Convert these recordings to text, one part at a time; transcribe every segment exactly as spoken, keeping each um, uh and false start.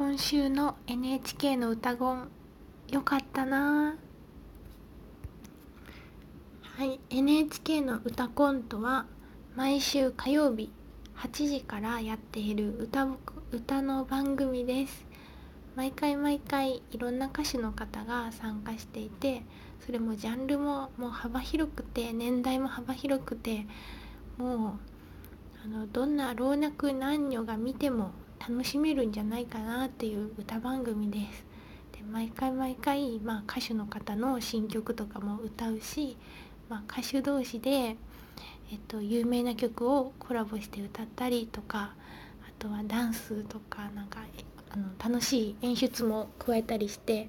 今週の エヌエイチケー の歌本良かったな。はい、エヌエイチケー の歌コントは毎週火曜日はちじからやっている 歌, 歌の番組です。毎回毎回いろんな歌手の方が参加していて、それもジャンルももう幅広くて、年代も幅広くて、もうあのどんな老若男女が見ても楽しめるんじゃないかなっていう歌番組です。で毎回毎回、まあ、歌手の方の新曲とかも歌うし、まあ、歌手同士で、えっと、有名な曲をコラボして歌ったりとか、あとはダンスとか、なんかあの楽しい演出も加えたりして、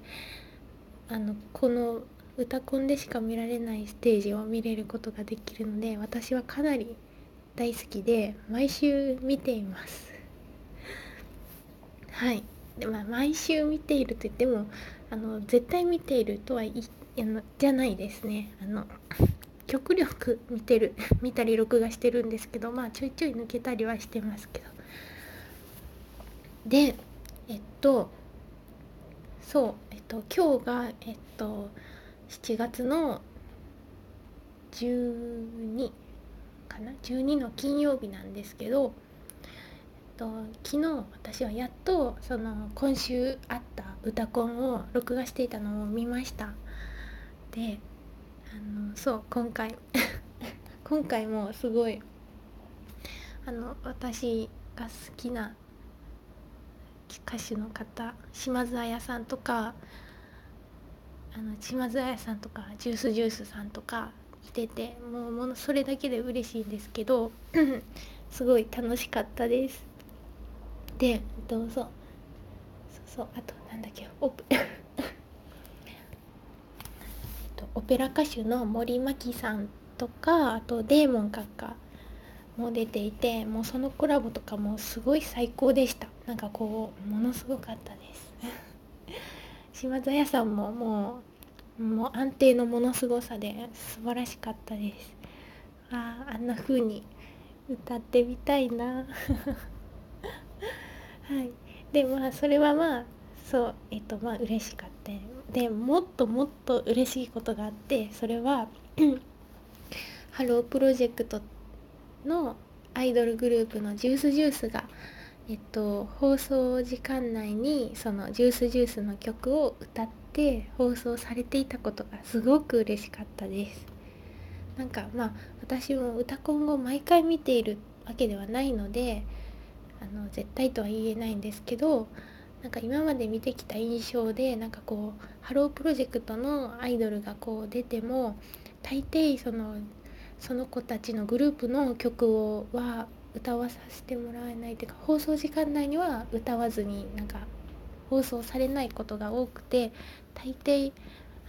あのこの歌コンでしか見られないステージを見れることができるので、私はかなり大好きで毎週見ています。はい、でまあ、毎週見ているといってもあの絶対見ているとはいあのじゃないですね。あの極力見てる見たり録画してるんですけど、まあちょいちょい抜けたりはしてますけど。でえっとそうえっと今日がえっとしちがつのじゅうにかなじゅうにの金曜日なんですけど、えっと、昨日私はやっとその今週あった歌コンを録画していたのを見ました。であのそう今回今回もすごいあの私が好きな歌手の方、島津亜矢さんとかあの島津亜矢さんとかジュースジュースさんとか来てて、もうものそれだけで嬉しいんですけどすごい楽しかったです。でどうぞそうそうあとなんだっけオープオペラ歌手の森真希さんとか、あとデーモン閣下も出ていて、もうそのコラボとかもすごい最高でした。なんかこうものすごかったです島津亜矢さんももう、もう安定のものすごさで素晴らしかったです。ああ、あんな風に歌ってみたいなはいでまあそれはまあそうえっとまあ嬉しかった。でもっともっと嬉しいことがあって、それはハロープロジェクトのアイドルグループのジュースジュースが、えっと、放送時間内にそのジュースジュースの曲を歌って放送されていたことがすごく嬉しかったです。なんかまあ私も歌コンを毎回見ているわけではないのであの絶対とは言えないんですけど、なんか今まで見てきた印象で、なんかこうハロープロジェクトのアイドルがこう出ても大抵そのその子たちのグループの曲をは歌わさせてもらえないというか、放送時間内には歌わずになんか放送されないことが多くて、大抵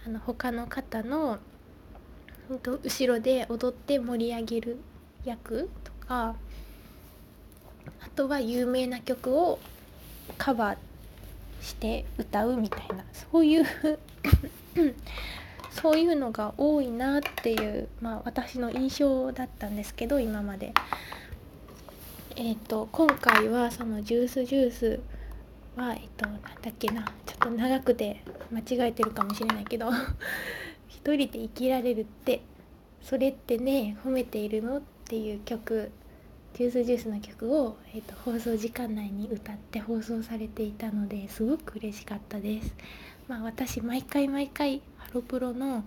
あの他の方のほんと後ろで踊って盛り上げる役とか、あとは有名な曲をカバーして歌うみたいな、そういうそういうのが多いなっていう、まあ、私の印象だったんですけど今まで。えっと今回はそのジュースジュースはえっとなんだっけなちょっと長くて間違えてるかもしれないけど一人で生きられるってそれってね褒めているのっていう曲、ジュースジュースの曲を、えー、と放送時間内に歌って放送されていたのですごく嬉しかったです。まあ、私毎回毎回ハロプロの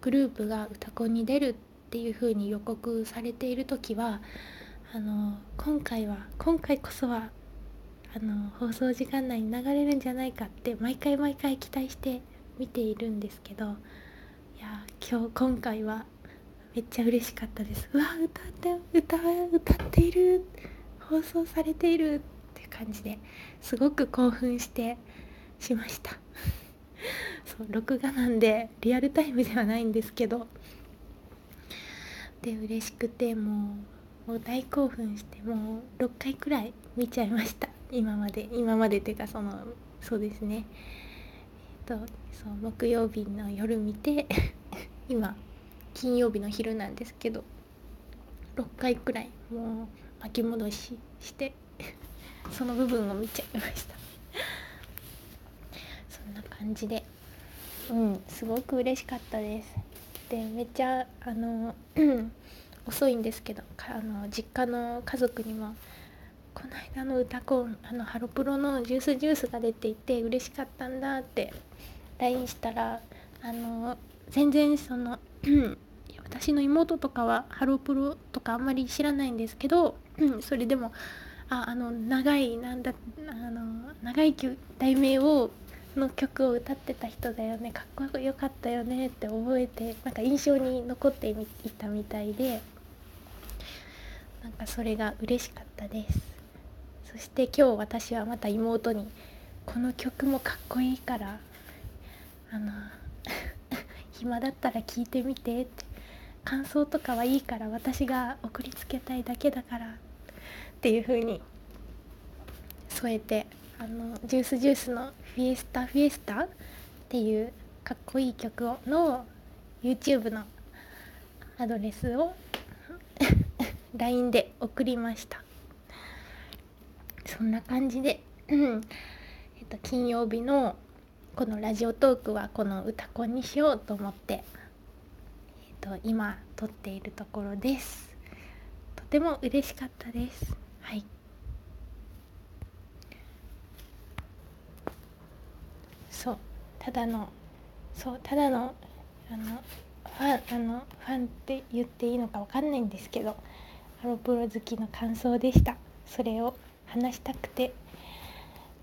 グループが歌コンに出るっていう風に予告されている時はあの今回は今回こそはあの放送時間内に流れるんじゃないかって毎回毎回期待して見ているんですけど、いや今日今回はめっちゃ嬉しかったです。うわ歌って歌歌っている放送されているって感じですごく興奮してしましたそう録画なんでリアルタイムではないんですけど、で嬉しくてもう、もう大興奮して、もうろっかいくらい見ちゃいました今まで今までっていうかそのそうですねえっとそう木曜日の夜見て今金曜日の昼なんですけどろっかいくらいもう巻き戻ししてその部分を見ちゃいました感じで、うん、すごく嬉しかったです。で、めっちゃあの遅いんですけど、あの実家の家族にもこの間の歌コン、あのハロプロのジュースジュースが出ていて嬉しかったんだって ライン したら、あの全然その私の妹とかはハロプロとかあんまり知らないんですけど、それでもああの長いなんだあの長い題名をの曲を歌ってた人だよね、かっこよかったよねって覚えて、なんか印象に残っていたみたいで、なんかそれが嬉しかったです。そして今日私はまた妹にこの曲もかっこいいからあの暇だったら聴いてみてって、感想とかはいいから私が送りつけたいだけだからっていう風に添えて、あのジュースジュースのフィエスタフィエスタっていうかっこいい曲をの YouTube のアドレスをライン で送りました。そんな感じで、うん、えっと、金曜日のこのラジオトークはこの歌コンにしようと思って、えっと、今撮っているところです。とても嬉しかったです。はい。そう、ただの、そう、ただの、あの、ファン、あの、ファンって言っていいのかわかんないんですけど、ハロプロ好きの感想でした。それを話したくて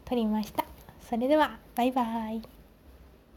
撮りました。それではバイバイ。